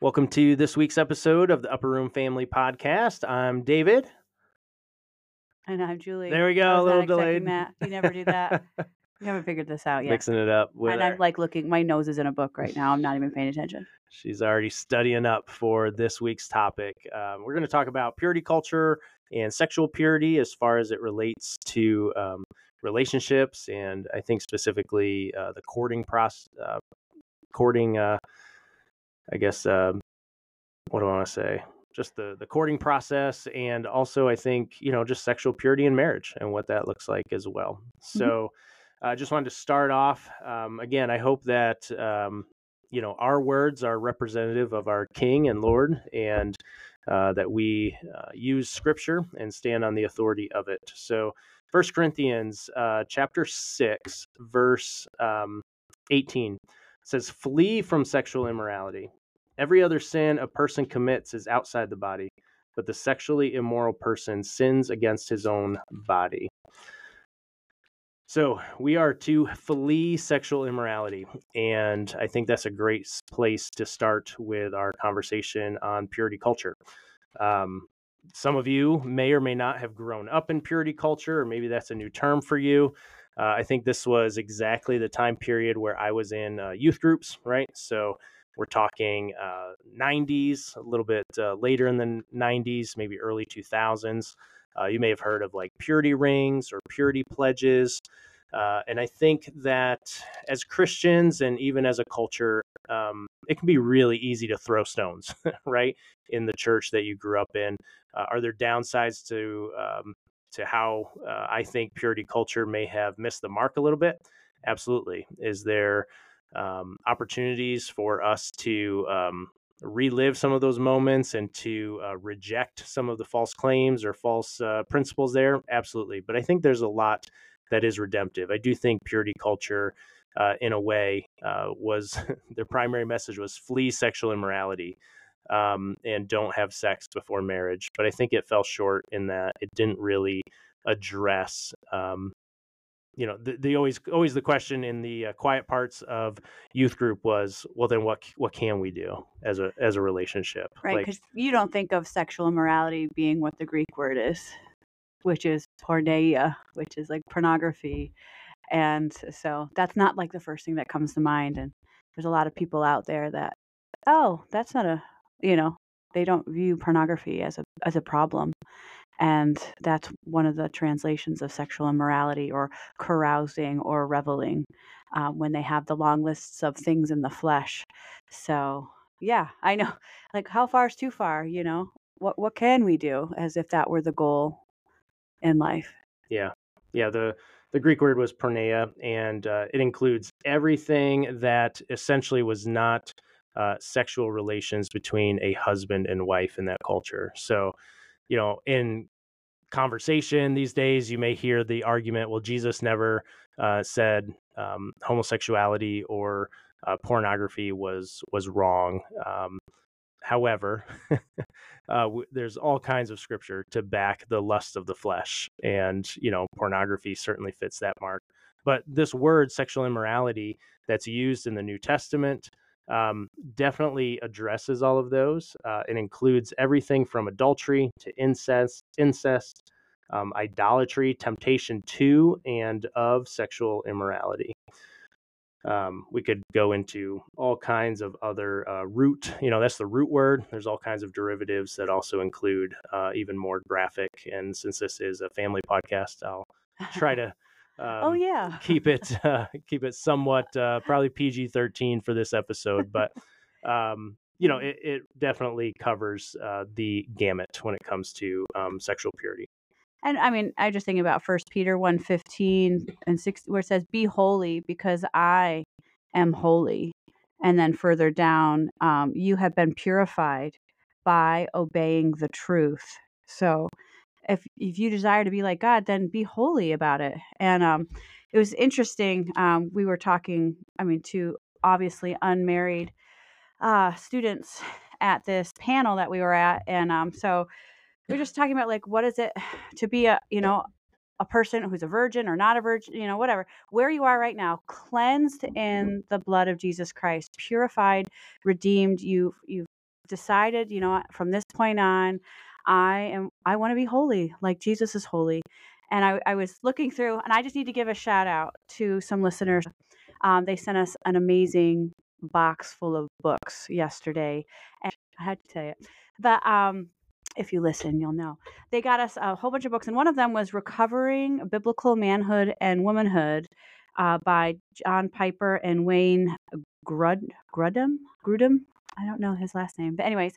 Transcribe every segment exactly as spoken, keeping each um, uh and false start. Welcome to this week's episode of the Upper Room Family Podcast. I'm David. And I'm Julie. There we go. I was a little delayed. That. You never do that. We haven't figured this out yet. Mixing it up. With and our... I'm like looking, my nose is in a book right now. I'm not even paying attention. She's already studying up for this week's topic. Um, we're going to talk about purity culture and sexual purity as far as it relates to um, relationships. And I think specifically uh, the courting process, uh, courting uh I guess, uh, what do I want to say? Just the, the courting process. And also, I think, you know, just sexual purity in marriage and what that looks like as well. Mm-hmm. So I uh, just wanted to start off. Um, again, I hope that, um, you know, our words are representative of our King and Lord, and uh, that we uh, use Scripture and stand on the authority of it. So First Corinthians uh, chapter six, verse um, eighteen says, "Flee from sexual immorality. Every other sin a person commits is outside the body, but the sexually immoral person sins against his own body." So we are to flee sexual immorality. And I think that's a great place to start with our conversation on purity culture. Um, some of you may or may not have grown up in purity culture, or maybe that's a new term for you. Uh, I think this was exactly the time period where I was in uh, youth groups, right? So we're talking uh, nineties, a little bit uh, later in the nineties, maybe early two thousands. Uh, you may have heard of like purity rings or purity pledges. Uh, and I think that as Christians and even as a culture, um, it can be really easy to throw stones, right? In the church that you grew up in. Uh, are there downsides to um, to how uh, I think purity culture may have missed the mark a little bit? Absolutely. Is there um, opportunities for us to um, relive some of those moments and to uh, reject some of the false claims or false uh, principles there? Absolutely. But I think there's a lot that is redemptive. I do think purity culture, uh, in a way, uh, was their primary message was flee sexual immorality. Um, and don't have sex before marriage. But I think it fell short in that it didn't really address, um, you know, the, the always always the question in the uh, quiet parts of youth group was, well, then what what can we do as a as a relationship? Right, because like, you don't think of sexual immorality being what the Greek word is, which is porneia, which is like pornography. And so that's not like the first thing that comes to mind. And there's a lot of people out there that, oh, that's not a... you know, they don't view pornography as a as a problem. And that's one of the translations of sexual immorality or carousing or reveling um, when they have the long lists of things in the flesh. So, yeah, I know. Like, how far is too far, you know? What what can we do as if that were the goal in life? Yeah. Yeah, the, the Greek word was porneia, and uh, it includes everything that essentially was not Uh, sexual relations between a husband and wife in that culture. So, you know, in conversation these days, you may hear the argument, well, Jesus never uh, said um, homosexuality or uh, pornography was was wrong. Um, however, uh, w- there's all kinds of scripture to back the lust of the flesh. And, you know, pornography certainly fits that mark. But this word, sexual immorality, that's used in the New Testament, Um, definitely addresses all of those. Uh, it includes everything from adultery to incest, incest, um, idolatry, temptation to and of sexual immorality. Um, we could go into all kinds of other uh, root, you know, that's the root word. There's all kinds of derivatives that also include uh, even more graphic. And since this is a family podcast, I'll try to Um, oh yeah, keep it uh, keep it somewhat uh, probably P G thirteen for this episode, but um, you know it, it definitely covers uh, the gamut when it comes to um, sexual purity. And I mean, I just think about First Peter one fifteen and six, where it says, "Be holy, because I am holy." And then further down, um, you have been purified by obeying the truth. So. If if you desire to be like God, then be holy about it. And um, it was interesting. Um, we were talking, I mean, to obviously unmarried uh, students at this panel that we were at. And um, so we were just talking about, like, what is it to be a, you know, a person who's a virgin or not a virgin, you know, whatever, where you are right now, cleansed in the blood of Jesus Christ, purified, redeemed, you've, you've decided, you know, from this point on, I am, I want to be holy, like Jesus is holy. And I, I was looking through, and I just need to give a shout out to some listeners. Um, they sent us an amazing box full of books yesterday. And I had to tell you, but um, if you listen, you'll know. They got us a whole bunch of books, and one of them was Recovering Biblical Manhood and Womanhood uh, by John Piper and Wayne Grud, Grudem? Grudem? I don't know his last name. But anyways,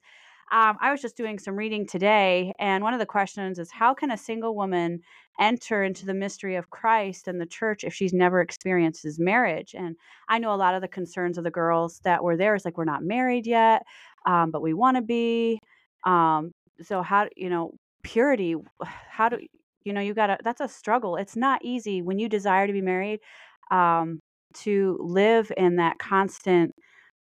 um, I was just doing some reading today, and one of the questions is, how can a single woman enter into the mystery of Christ and the church if she's never experienced his marriage? And I know a lot of the concerns of the girls that were there is like, we're not married yet, um, but we want to be. Um, so how, you know, purity, how do, you know, you gotta, that's a struggle. It's not easy when you desire to be married, um, to live in that constant,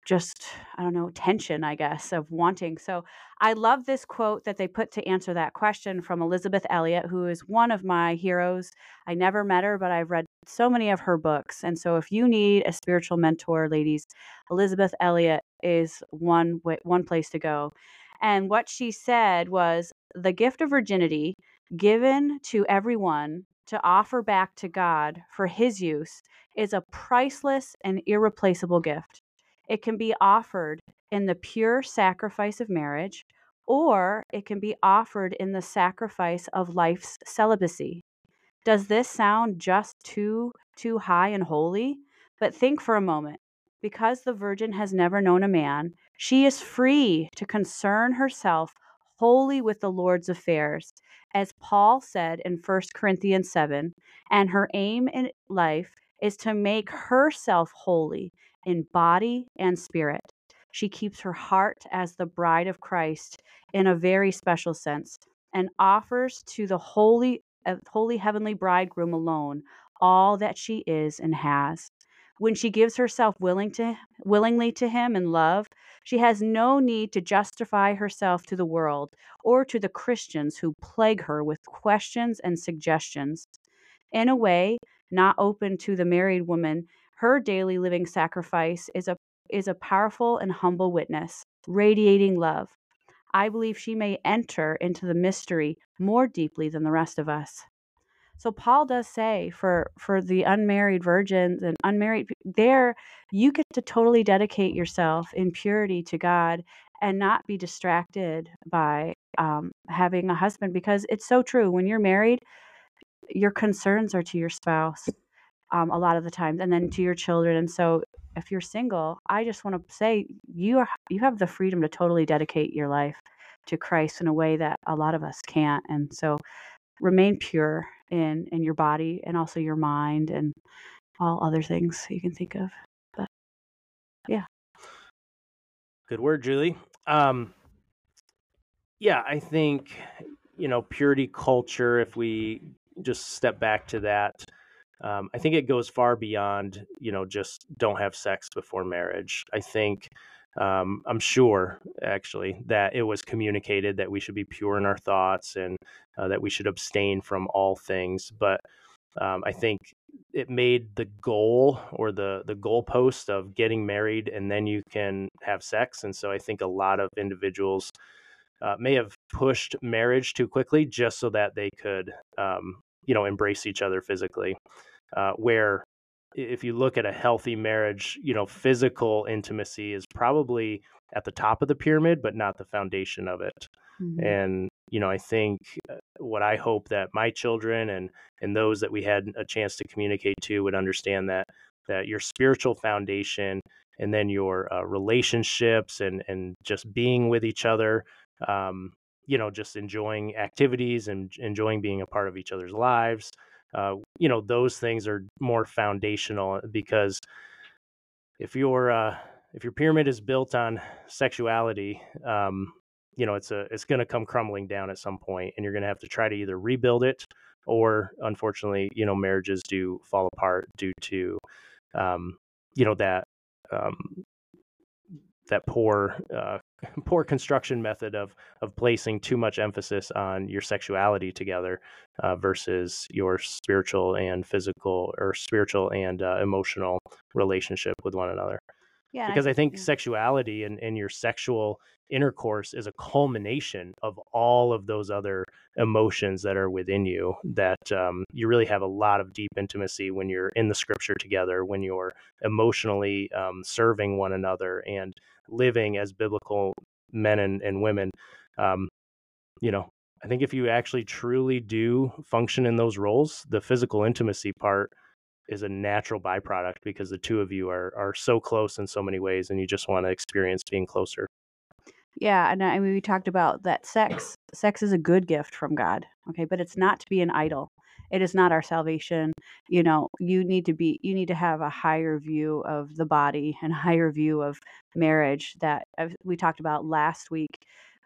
just, I don't know, tension, I guess, of wanting. So I love this quote that they put to answer that question from Elizabeth Elliot, who is one of my heroes. I never met her, but I've read so many of her books. And so if you need a spiritual mentor, ladies, Elizabeth Elliot is one one place to go. And what she said was, the gift of virginity given to everyone to offer back to God for his use is a priceless and irreplaceable gift. It can be offered in the pure sacrifice of marriage, or it can be offered in the sacrifice of life's celibacy. Does this sound just too, too high and holy? But think for a moment. Because the virgin has never known a man, she is free to concern herself wholly with the Lord's affairs. As Paul said in First Corinthians seven, and her aim in life is to make herself holy in body and spirit. She keeps her heart as the bride of Christ in a very special sense, and offers to the holy, uh, holy heavenly bridegroom alone all that she is and has. When she gives herself willing to, willingly to him in love, she has no need to justify herself to the world or to the Christians who plague her with questions and suggestions. In a way not open to the married woman, her daily living sacrifice is a is a powerful and humble witness, radiating love. I believe she may enter into the mystery more deeply than the rest of us. So Paul does say for for the unmarried virgins and unmarried, there you get to totally dedicate yourself in purity to God and not be distracted by um, having a husband, because it's so true. When you're married, your concerns are to your spouse. Um, a lot of the times, and then to your children. And so if you're single, I just want to say you are, you have the freedom to totally dedicate your life to Christ in a way that a lot of us can't. And so remain pure in, in your body and also your mind and all other things you can think of. But yeah. Good word, Julie. Um, yeah, I think, you know, purity culture, if we just step back to that, Um, I think it goes far beyond, you know, just don't have sex before marriage. I think, um, I'm sure, actually, that it was communicated that we should be pure in our thoughts and uh, that we should abstain from all things. But um, I think it made the goal or the, the goalpost of getting married and then you can have sex. And so I think a lot of individuals uh, may have pushed marriage too quickly just so that they could, um, you know, embrace each other physically. Uh, where if you look at a healthy marriage, you know, physical intimacy is probably at the top of the pyramid, but not the foundation of it. Mm-hmm. And, you know, I think what I hope that my children and, and those that we had a chance to communicate to would understand that, that your spiritual foundation and then your uh, relationships and, and just being with each other, um, you know, just enjoying activities and enjoying being a part of each other's lives. Uh, you know, those things are more foundational, because if your uh, if your pyramid is built on sexuality, um, you know, it's a it's going to come crumbling down at some point, and you're going to have to try to either rebuild it or, unfortunately, you know, marriages do fall apart due to, um, you know, that um, that poor uh, poor construction method of, of placing too much emphasis on your sexuality together uh, versus your spiritual and physical or spiritual and uh, emotional relationship with one another. Yeah, because I, I think yeah. sexuality and, and your sexual intercourse is a culmination of all of those other emotions that are within you, that um, you really have a lot of deep intimacy when you're in the scripture together, when you're emotionally um, serving one another and living as biblical men and, and women. Um, you know, I think if you actually truly do function in those roles, the physical intimacy part is a natural byproduct, because the two of you are are so close in so many ways, and you just want to experience being closer. Yeah, and I mean, we talked about that sex. Sex is a good gift from God, okay? But it's not to be an idol. It is not our salvation. You know, you need to be, you need to have a higher view of the body and a higher view of marriage that we talked about last week,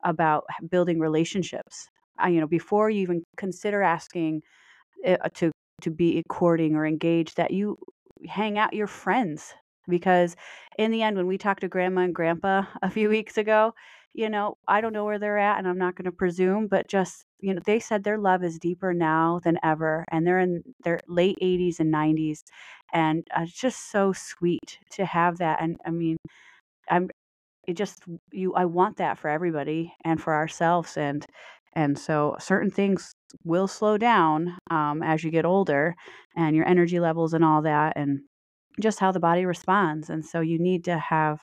about building relationships. Uh, you know, before you even consider asking to to be courting or engaged, that you hang out your friends. Because in the end, when we talked to grandma and grandpa a few weeks ago, you know, I don't know where they're at, and I'm not going to presume, but just, you know, they said their love is deeper now than ever. And they're in their late eighties and nineties. And uh, it's just so sweet to have that. And I mean, I'm, it just, you, I want that for everybody and for ourselves. And, and so certain things will slow down um, as you get older, and your energy levels and all that, and just how the body responds. And so you need to have,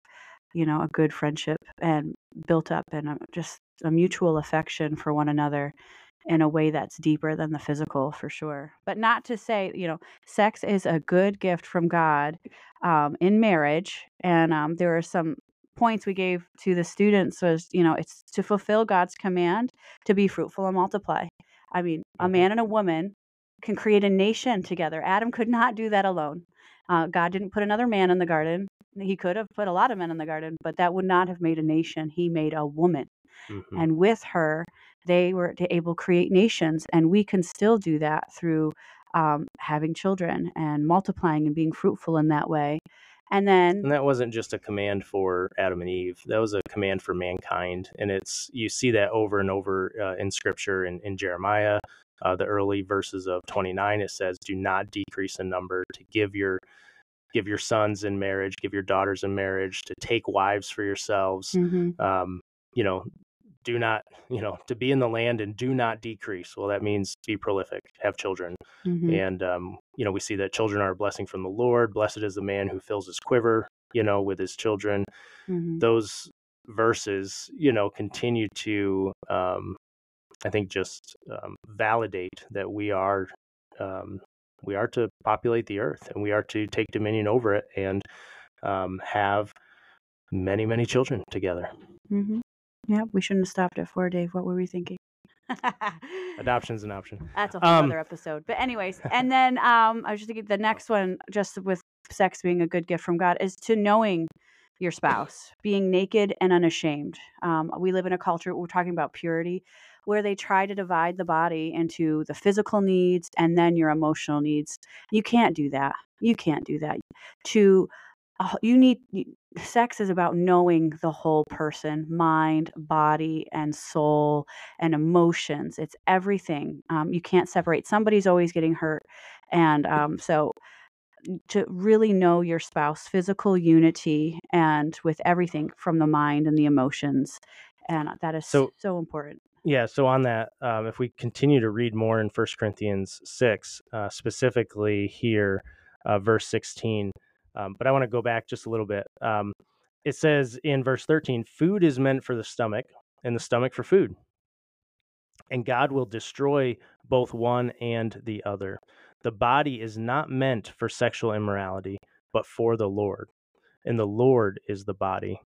you know, a good friendship and built up, and a, just a mutual affection for one another in a way that's deeper than the physical, for sure. But not to say, you know, sex is a good gift from God um, in marriage. And um, there are some points we gave to the students was, you know, it's to fulfill God's command to be fruitful and multiply. I mean, a man and a woman can create a nation together. Adam could not do that alone. Uh, God didn't put another man in the garden. He could have put a lot of men in the garden, but that would not have made a nation. He made a woman. Mm-hmm. And with her, they were able to create nations. And we can still do that through um, having children and multiplying and being fruitful in that way. And then, and that wasn't just a command for Adam and Eve. That was a command for mankind. And it's, you see that over and over uh, in scripture, in, in Jeremiah. Uh, the early verses of twenty-nine, it says, do not decrease in number, to give your give your sons in marriage, give your daughters in marriage, to take wives for yourselves. Mm-hmm. Um, you know, do not, you know, to be in the land and do not decrease. Well, that means be prolific, have children. Mm-hmm. And, um, you know, we see that children are a blessing from the Lord. Blessed is the man who fills his quiver, you know, with his children. Mm-hmm. Those verses, you know, continue to, um, I think, just um, validate that we are um, we are to populate the earth, and we are to take dominion over it, and um, have many, many children together. Mm-hmm. Yeah, we shouldn't have stopped at four, Dave. What were we thinking? Adoption's an option. That's a whole um, other episode. But anyways, and then um, I was just thinking the next one, just with sex being a good gift from God, is to knowing your spouse, being naked and unashamed. Um, we live in a culture, we're talking about purity, where they try to divide the body into the physical needs and then your emotional needs. You can't do that. You can't do that. To uh, you need sex is about knowing the whole person, mind, body, and soul, and emotions. It's everything. Um, you can't separate. Somebody's always getting hurt, and um, so to really know your spouse, physical unity, and with everything from the mind and the emotions, and that is so, so important. Yeah. So on that, um, if we continue to read more in First Corinthians six, uh, specifically here, uh, verse sixteen, um, but I want to go back just a little bit. Um, it says in verse thirteen, food is meant for the stomach and the stomach for food. And God will destroy both one and the other. The body is not meant for sexual immorality, but for the Lord. And the Lord is the body.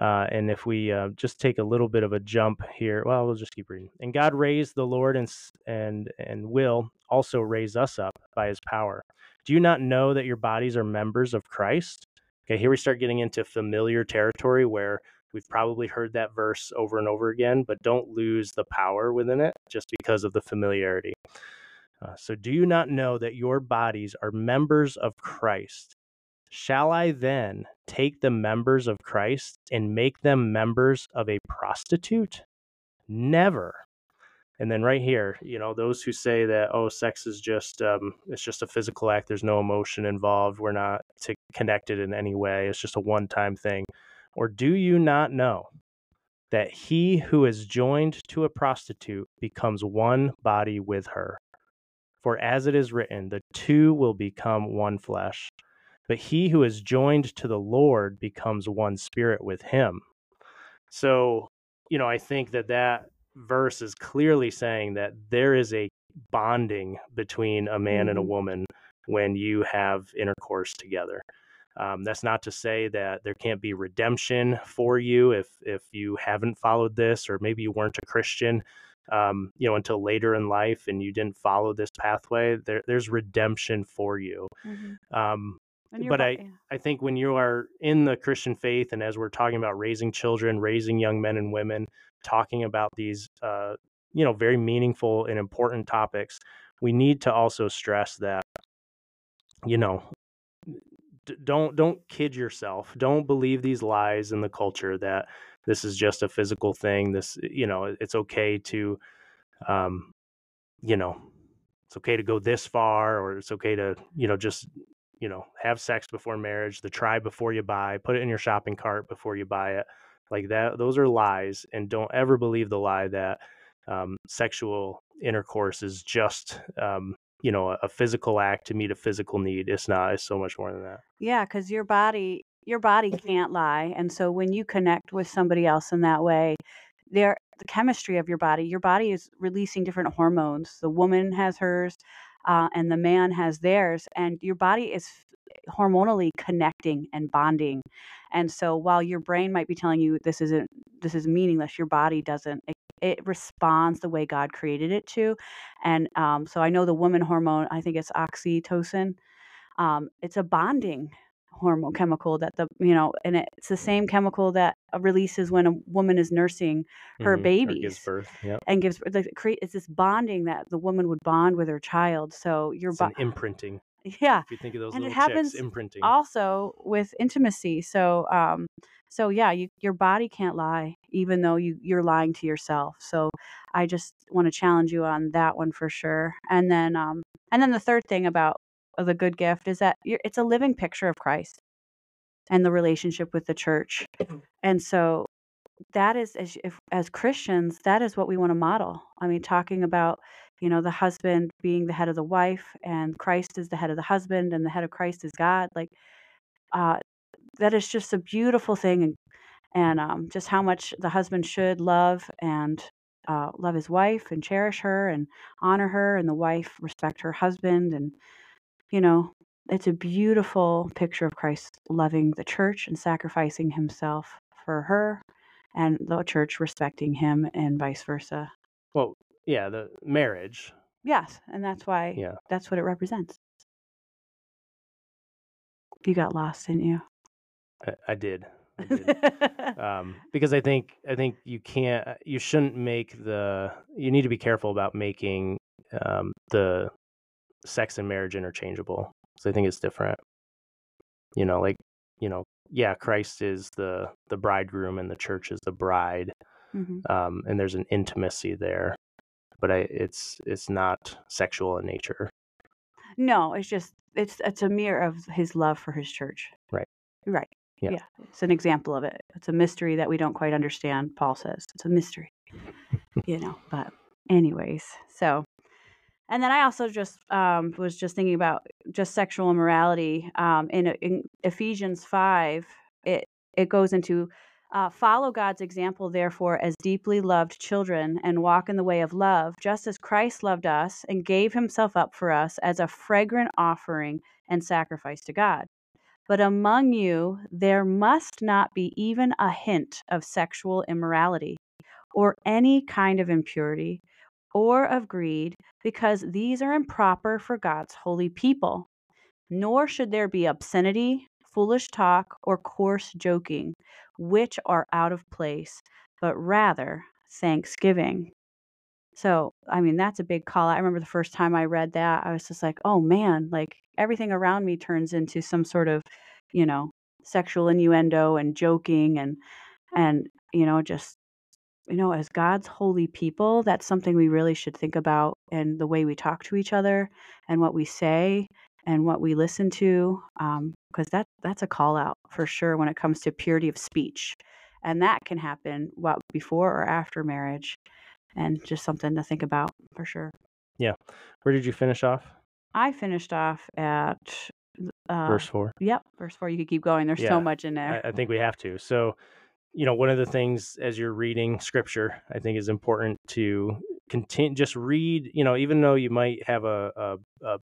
Uh, and if we uh, just take a little bit of a jump here, well, we'll just keep reading. And God raised the Lord and and and will also raise us up by his power. Do you not know that your bodies are members of Christ? Okay, here we start getting into familiar territory where we've probably heard that verse over and over again, but don't lose the power within it just because of the familiarity. Uh, so do you not know that your bodies are members of Christ? Shall I then take the members of Christ and make them members of a prostitute? Never. And then right here, you know, those who say that, oh, sex is just, um, it's just a physical act. There's no emotion involved. We're not t- connected in any way. It's just a one-time thing. Or do you not know that he who is joined to a prostitute becomes one body with her? For as it is written, the two will become one flesh. But he who is joined to the Lord becomes one spirit with him. So, you know, I think that that verse is clearly saying that there is a bonding between a man and a woman when you have intercourse together. Um, that's not to say that there can't be redemption for you if if you haven't followed this, or maybe you weren't a Christian, um, you know, until later in life and you didn't follow this pathway. There, there's redemption for you. Mm-hmm. Um, but I, I think when you are in the Christian faith, and as we're talking about raising children, raising young men and women, talking about these, uh, you know, very meaningful and important topics, we need to also stress that, you know, Don't don't kid yourself. Don't believe these lies in the culture that this is just a physical thing. This, you know, it's okay to, um, you know, it's okay to go this far, or it's okay to, you know, just, you know, have sex before marriage, the try before you buy, put it in your shopping cart before you buy it, like that. Those are lies, and don't ever believe the lie that um, sexual intercourse is just, um, you know, a physical act to meet a physical need. It's not, it's so much more than that. Yeah. Cause your body, your body can't lie. And so when you connect with somebody else in that way, there, the chemistry of your body, your body is releasing different hormones. The woman has hers, uh, and the man has theirs, and your body is hormonally connecting and bonding. And so while your brain might be telling you this isn't, this is meaningless, your body doesn't. It responds the way God created it to. And um, so I know the woman hormone, I think it's oxytocin. Um, it's a bonding hormone chemical that the, you know, and it's the same chemical that releases when a woman is nursing her mm-hmm. babies, gives birth, yep. and gives birth. It's this bonding that the woman would bond with her child. So your body imprinting. Yeah. If you think of those and little it happens chicks, imprinting. Also with intimacy. So, um, so yeah, you, your body can't lie, even though you, you're lying to yourself. So I just want to challenge you on that one for sure. And then, um, and then the third thing about the good gift is that you're, it's a living picture of Christ and the relationship with the church. And so that is, as, if, as Christians, that is what we want to model. I mean, talking about, you know, the husband being the head of the wife, and Christ is the head of the husband, and the head of Christ is God. Like, uh, that is just a beautiful thing. And, and um, just how much the husband should love and uh, love his wife and cherish her and honor her, and the wife respect her husband. And, you know, it's a beautiful picture of Christ loving the church and sacrificing himself for her, and the church respecting him, and vice versa. Well, yeah, the marriage. Yes, and that's why, yeah. that's what it represents. You got lost, didn't you? I, I did. I did. um, because I think I think you can't, you shouldn't make the, you need to be careful about making um, the sex and marriage interchangeable. So I think it's different. You know, like, you know, yeah, Christ is the, the bridegroom and the church is the bride. Mm-hmm. Um, and there's an intimacy there. But I, it's it's not sexual in nature. No, it's just it's it's a mirror of his love for his church. Right. Right. Yeah. yeah. It's an example of it. It's a mystery that we don't quite understand, Paul says. It's a mystery. you know, but anyways, so and then I also just um, was just thinking about just sexual immorality. Um, in, in Ephesians five, it it goes into Uh, follow God's example, therefore, as deeply loved children, and walk in the way of love, just as Christ loved us and gave himself up for us as a fragrant offering and sacrifice to God. But among you, there must not be even a hint of sexual immorality or any kind of impurity or of greed, because these are improper for God's holy people. Nor should there be obscenity, foolish talk, or coarse joking, which are out of place, but rather thanksgiving. So, I mean, that's a big call. I remember the first time I read that, I was just like, oh man, like everything around me turns into some sort of, you know, sexual innuendo and joking and, and, you know, just you know, as God's holy people, that's something we really should think about, and the way we talk to each other and what we say and what we listen to, um, because that that's a call out for sure when it comes to purity of speech. And that can happen what before or after marriage, and just something to think about for sure. Yeah. Where did you finish off? I finished off at uh, verse four. Yep. Verse four. You could keep going. There's yeah, so much in there. I, I think we have to. So, you know, one of the things as you're reading scripture, I think is important to continue, just read, you know, even though you might have a, a, a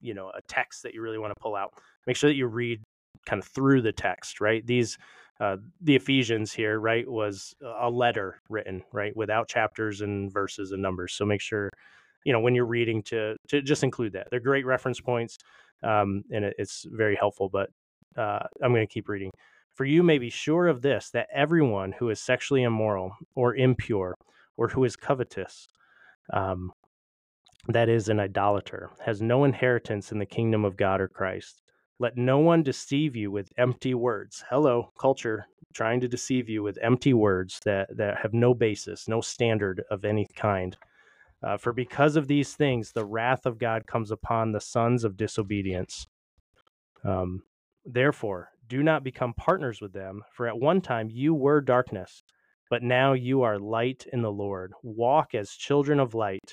you know, a text that you really want to pull out, make sure that you read kind of through the text, right? These, uh, the Ephesians here, right, was a letter written, right, without chapters and verses and numbers. So make sure, you know, when you're reading to, to just include that. They're great reference points, um, and it, it's very helpful, but uh, I'm going to keep reading. For you may be sure of this, that everyone who is sexually immoral or impure or who is covetous, um, that is an idolater, has no inheritance in the kingdom of God or Christ. Let no one deceive you with empty words. Hello, culture, trying to deceive you with empty words that, that have no basis, no standard of any kind. Uh, for because of these things, the wrath of God comes upon the sons of disobedience. Um, therefore, do not become partners with them, for at one time you were darkness, but now you are light in the Lord. Walk as children of light,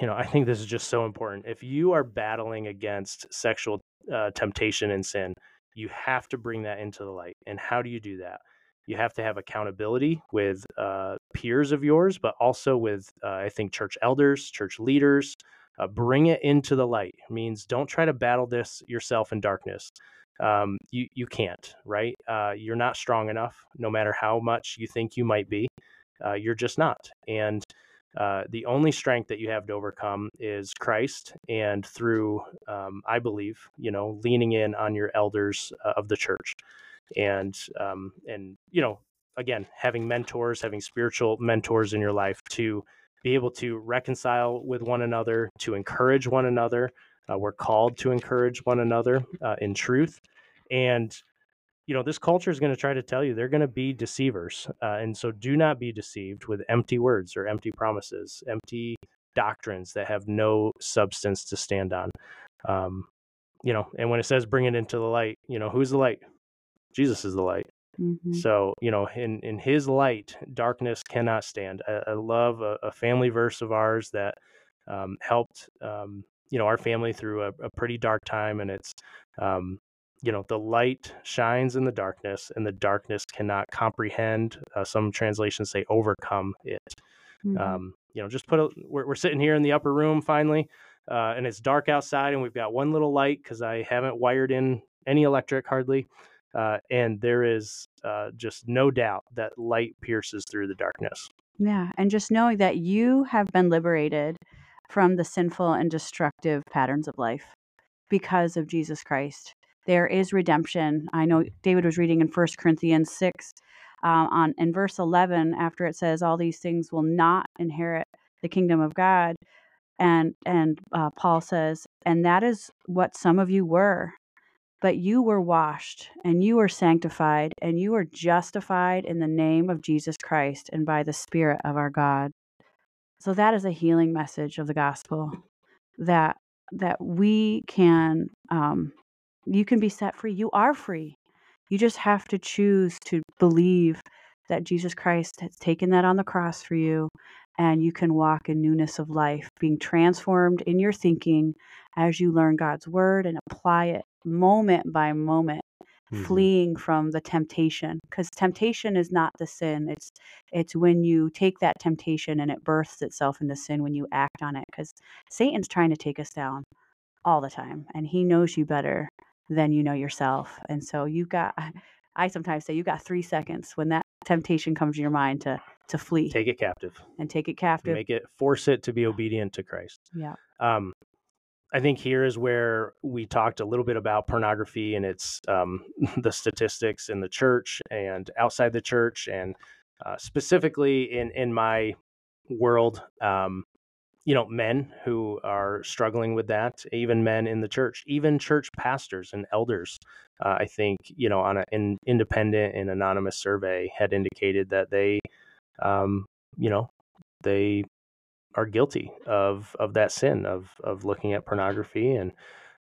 you know, I think this is just so important. If you are battling against sexual Uh, temptation and sin, you have to bring that into the light. And how do you do that? You have to have accountability with uh, peers of yours, but also with, uh, I think, church elders, church leaders. Uh, bring it into the light. It means don't try to battle this yourself in darkness. Um, you, you can't, right? Uh, you're not strong enough, no matter how much you think you might be. Uh, you're just not. And Uh, the only strength that you have to overcome is Christ, and through, um, I believe, you know, leaning in on your elders uh, of the church, and um, and you know, again, having mentors, having spiritual mentors in your life to be able to reconcile with one another, to encourage one another. Uh, we're called to encourage one another uh, in truth, and you know, this culture is going to try to tell you they're going to be deceivers. Uh, and so do not be deceived with empty words or empty promises, empty doctrines that have no substance to stand on. Um, you know, and when it says bring it into the light, you know, who's the light? Jesus is the light. Mm-hmm. So, you know, in, in his light, darkness cannot stand. I, I love a, a family verse of ours that um, helped, um, you know, our family through a, a pretty dark time. And it's, um, you know, the light shines in the darkness, and the darkness cannot comprehend. Uh, some translations say overcome it. Mm-hmm. Um, you know, just put a, we're, we're sitting here in the upper room finally, uh, and it's dark outside, and we've got one little light because I haven't wired in any electric hardly. Uh, and there is uh, just no doubt that light pierces through the darkness. Yeah. And just knowing that you have been liberated from the sinful and destructive patterns of life because of Jesus Christ. There is redemption. I know David was reading in First Corinthians six uh, on in verse eleven, after it says, all these things will not inherit the kingdom of God. And and uh, Paul says, and that is what some of you were, but you were washed and you were sanctified and you were justified in the name of Jesus Christ and by the Spirit of our God. So that is a healing message of the gospel, that that we can... Um, You can be set free. You are free. You just have to choose to believe that Jesus Christ has taken that on the cross for you, and you can walk in newness of life, being transformed in your thinking as you learn God's word and apply it moment by moment, mm-hmm. fleeing from the temptation. Because temptation is not the sin. It's it's when you take that temptation and it births itself into sin when you act on it. Because Satan's trying to take us down all the time, and he knows you better than you know yourself. And so you've got, I sometimes say, you've got three seconds when that temptation comes to your mind to to flee. Take it captive. And take it captive. Make it, force it to be obedient to Christ. Yeah. Um, I think here is where we talked a little bit about pornography and its um, the statistics in the church and outside the church, and uh, specifically in, in my world, um, you know, men who are struggling with that, even men in the church, even church pastors and elders. Uh, I think, you know, on an independent and anonymous survey had indicated that they, um, you know, they are guilty of, of that sin of, of looking at pornography. And,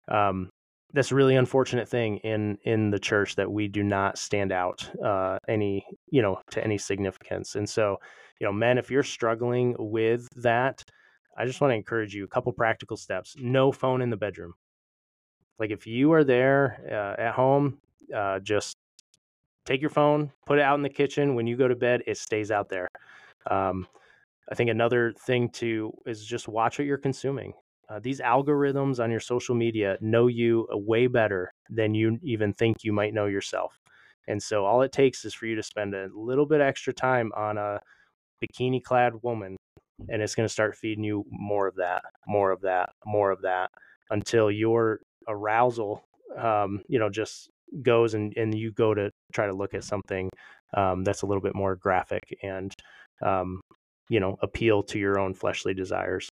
um, that's a really unfortunate thing in, in the church that we do not stand out, uh, any, you know, to any significance. And so, you know, men, if you're struggling with that, I just want to encourage you a couple practical steps. No phone in the bedroom. Like if you are there, uh, at home, uh, just take your phone, put it out in the kitchen. When you go to bed, it stays out there. Um, I think another thing too is just watch what you're consuming. Uh, these algorithms on your social media know you way better than you even think you might know yourself. And so all it takes is for you to spend a little bit extra time on a bikini clad woman, and it's going to start feeding you more of that, more of that, more of that until your arousal, um, you know, just goes and, and you go to try to look at something um, that's a little bit more graphic and, um, you know, appeal to your own fleshly desires.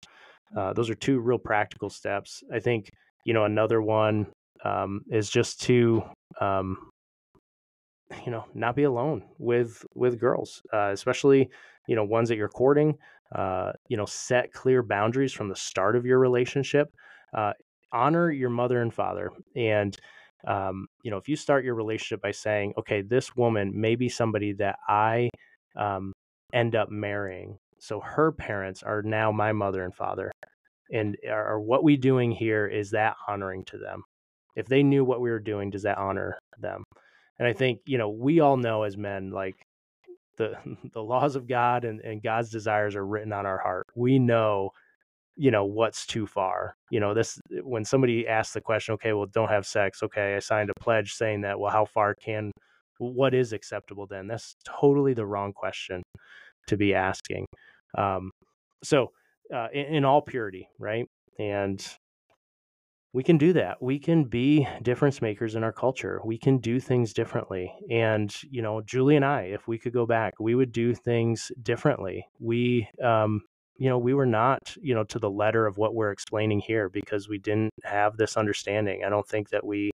Uh, those are two real practical steps. I think, you know, another one um, is just to, um, you know, not be alone with with girls, uh, especially, you know, ones that you're courting, uh, you know, set clear boundaries from the start of your relationship. Uh, honor your mother and father. And, um, you know, if you start your relationship by saying, okay, this woman may be somebody that I um, end up marrying. So her parents are now my mother and father. And are what we doing here, is that honoring to them? If they knew what we were doing, does that honor them? And I think, you know, we all know as men, like the the laws of God and, and God's desires are written on our heart. We know, you know, what's too far. You know, this, when somebody asks the question, okay, well, don't have sex. Okay, I signed a pledge saying that, well, how far can, what is acceptable then? That's totally the wrong question to be asking. Um, so, uh, in, in all purity, right? And we can do that. We can be difference makers in our culture. We can do things differently. And, you know, Julie and I, if we could go back, we would do things differently. We, um, you know, we were not, you know, to the letter of what we're explaining here, because we didn't have this understanding. I don't think that we,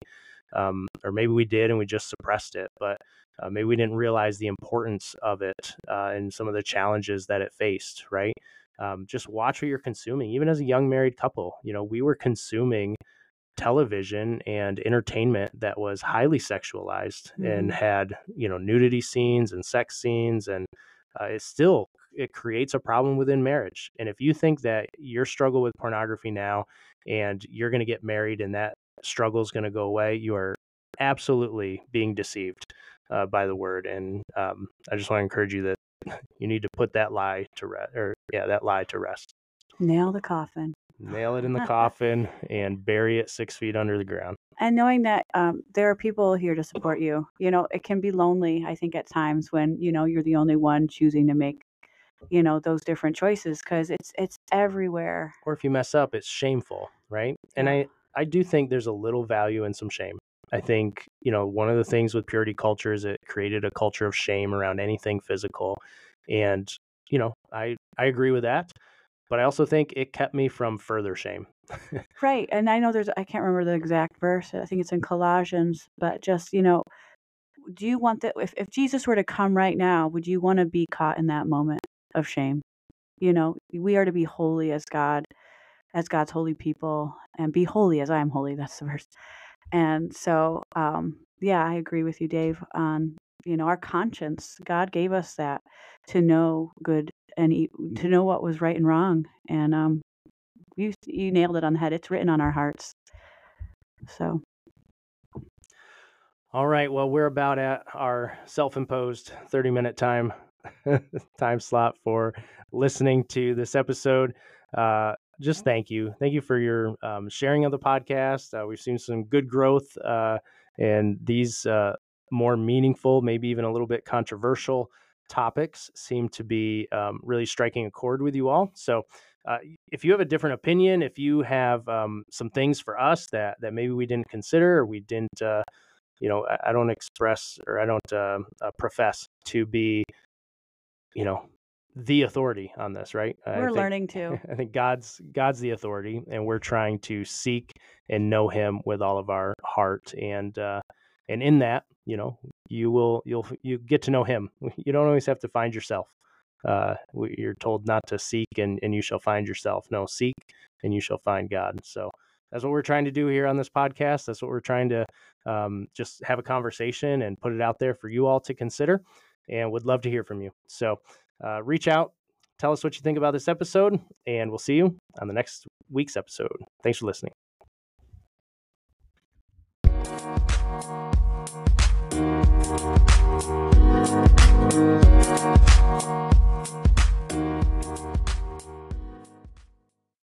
um, or maybe we did and we just suppressed it, but Uh, maybe we didn't realize the importance of it uh, and some of the challenges that it faced, right? Um, just watch what you're consuming. Even as a young married couple, you know, we were consuming television and entertainment that was highly sexualized mm-hmm. and had, you know, nudity scenes and sex scenes. And uh, it still, it creates a problem within marriage. And if you think that your struggle with pornography now and you're going to get married and that struggle is going to go away, you are absolutely being deceived Uh, by the word. And um, I just want to encourage you that you need to put that lie to rest, or yeah, that lie to rest. Nail the coffin. Nail it in the coffin and bury it six feet under the ground. And knowing that um, there are people here to support you. You know, it can be lonely, I think, at times when, you know, you're the only one choosing to make, you know, those different choices, because it's it's everywhere. Or if you mess up, it's shameful, right? And I, I do think there's a little value in some shame. I think, you know, one of the things with purity culture is it created a culture of shame around anything physical. And, you know, I, I agree with that, but I also think it kept me from further shame. Right. And I know there's, I can't remember the exact verse. I think it's in Colossians, but just, you know, do you want that? If, if Jesus were to come right now, would you want to be caught in that moment of shame? You know, we are to be holy as God, as God's holy people, and be holy as I am holy. That's the verse. And so, um, yeah, I agree with you, Dave, on, you know, our conscience. God gave us that to know good and e- to know what was right and wrong. And um, you, you nailed it on the head. It's written on our hearts. So. All right. Well, we're about at our self-imposed thirty-minute time time slot for listening to this episode. Uh, Just thank you. Thank you for your um, sharing of the podcast. Uh, we've seen some good growth, uh, and these uh, more meaningful, maybe even a little bit controversial topics seem to be um, really striking a chord with you all. So uh, if you have a different opinion, if you have um, some things for us that that maybe we didn't consider, or we didn't, uh, you know, I, I don't express or I don't uh, uh, profess to be, you know, the authority on this, right? We're I think, learning too. I think God's God's the authority, and we're trying to seek and know Him with all of our heart, and uh, and in that, you know, you will, you'll, you get to know Him. You don't always have to find yourself. Uh, you're told not to seek and, and you shall find yourself. No, seek and you shall find God. So that's what we're trying to do here on this podcast. That's what we're trying to um, just have a conversation and put it out there for you all to consider, and would love to hear from you. So uh, reach out, tell us what you think about this episode, and we'll see you on the next week's episode. Thanks for listening. We'll be right back.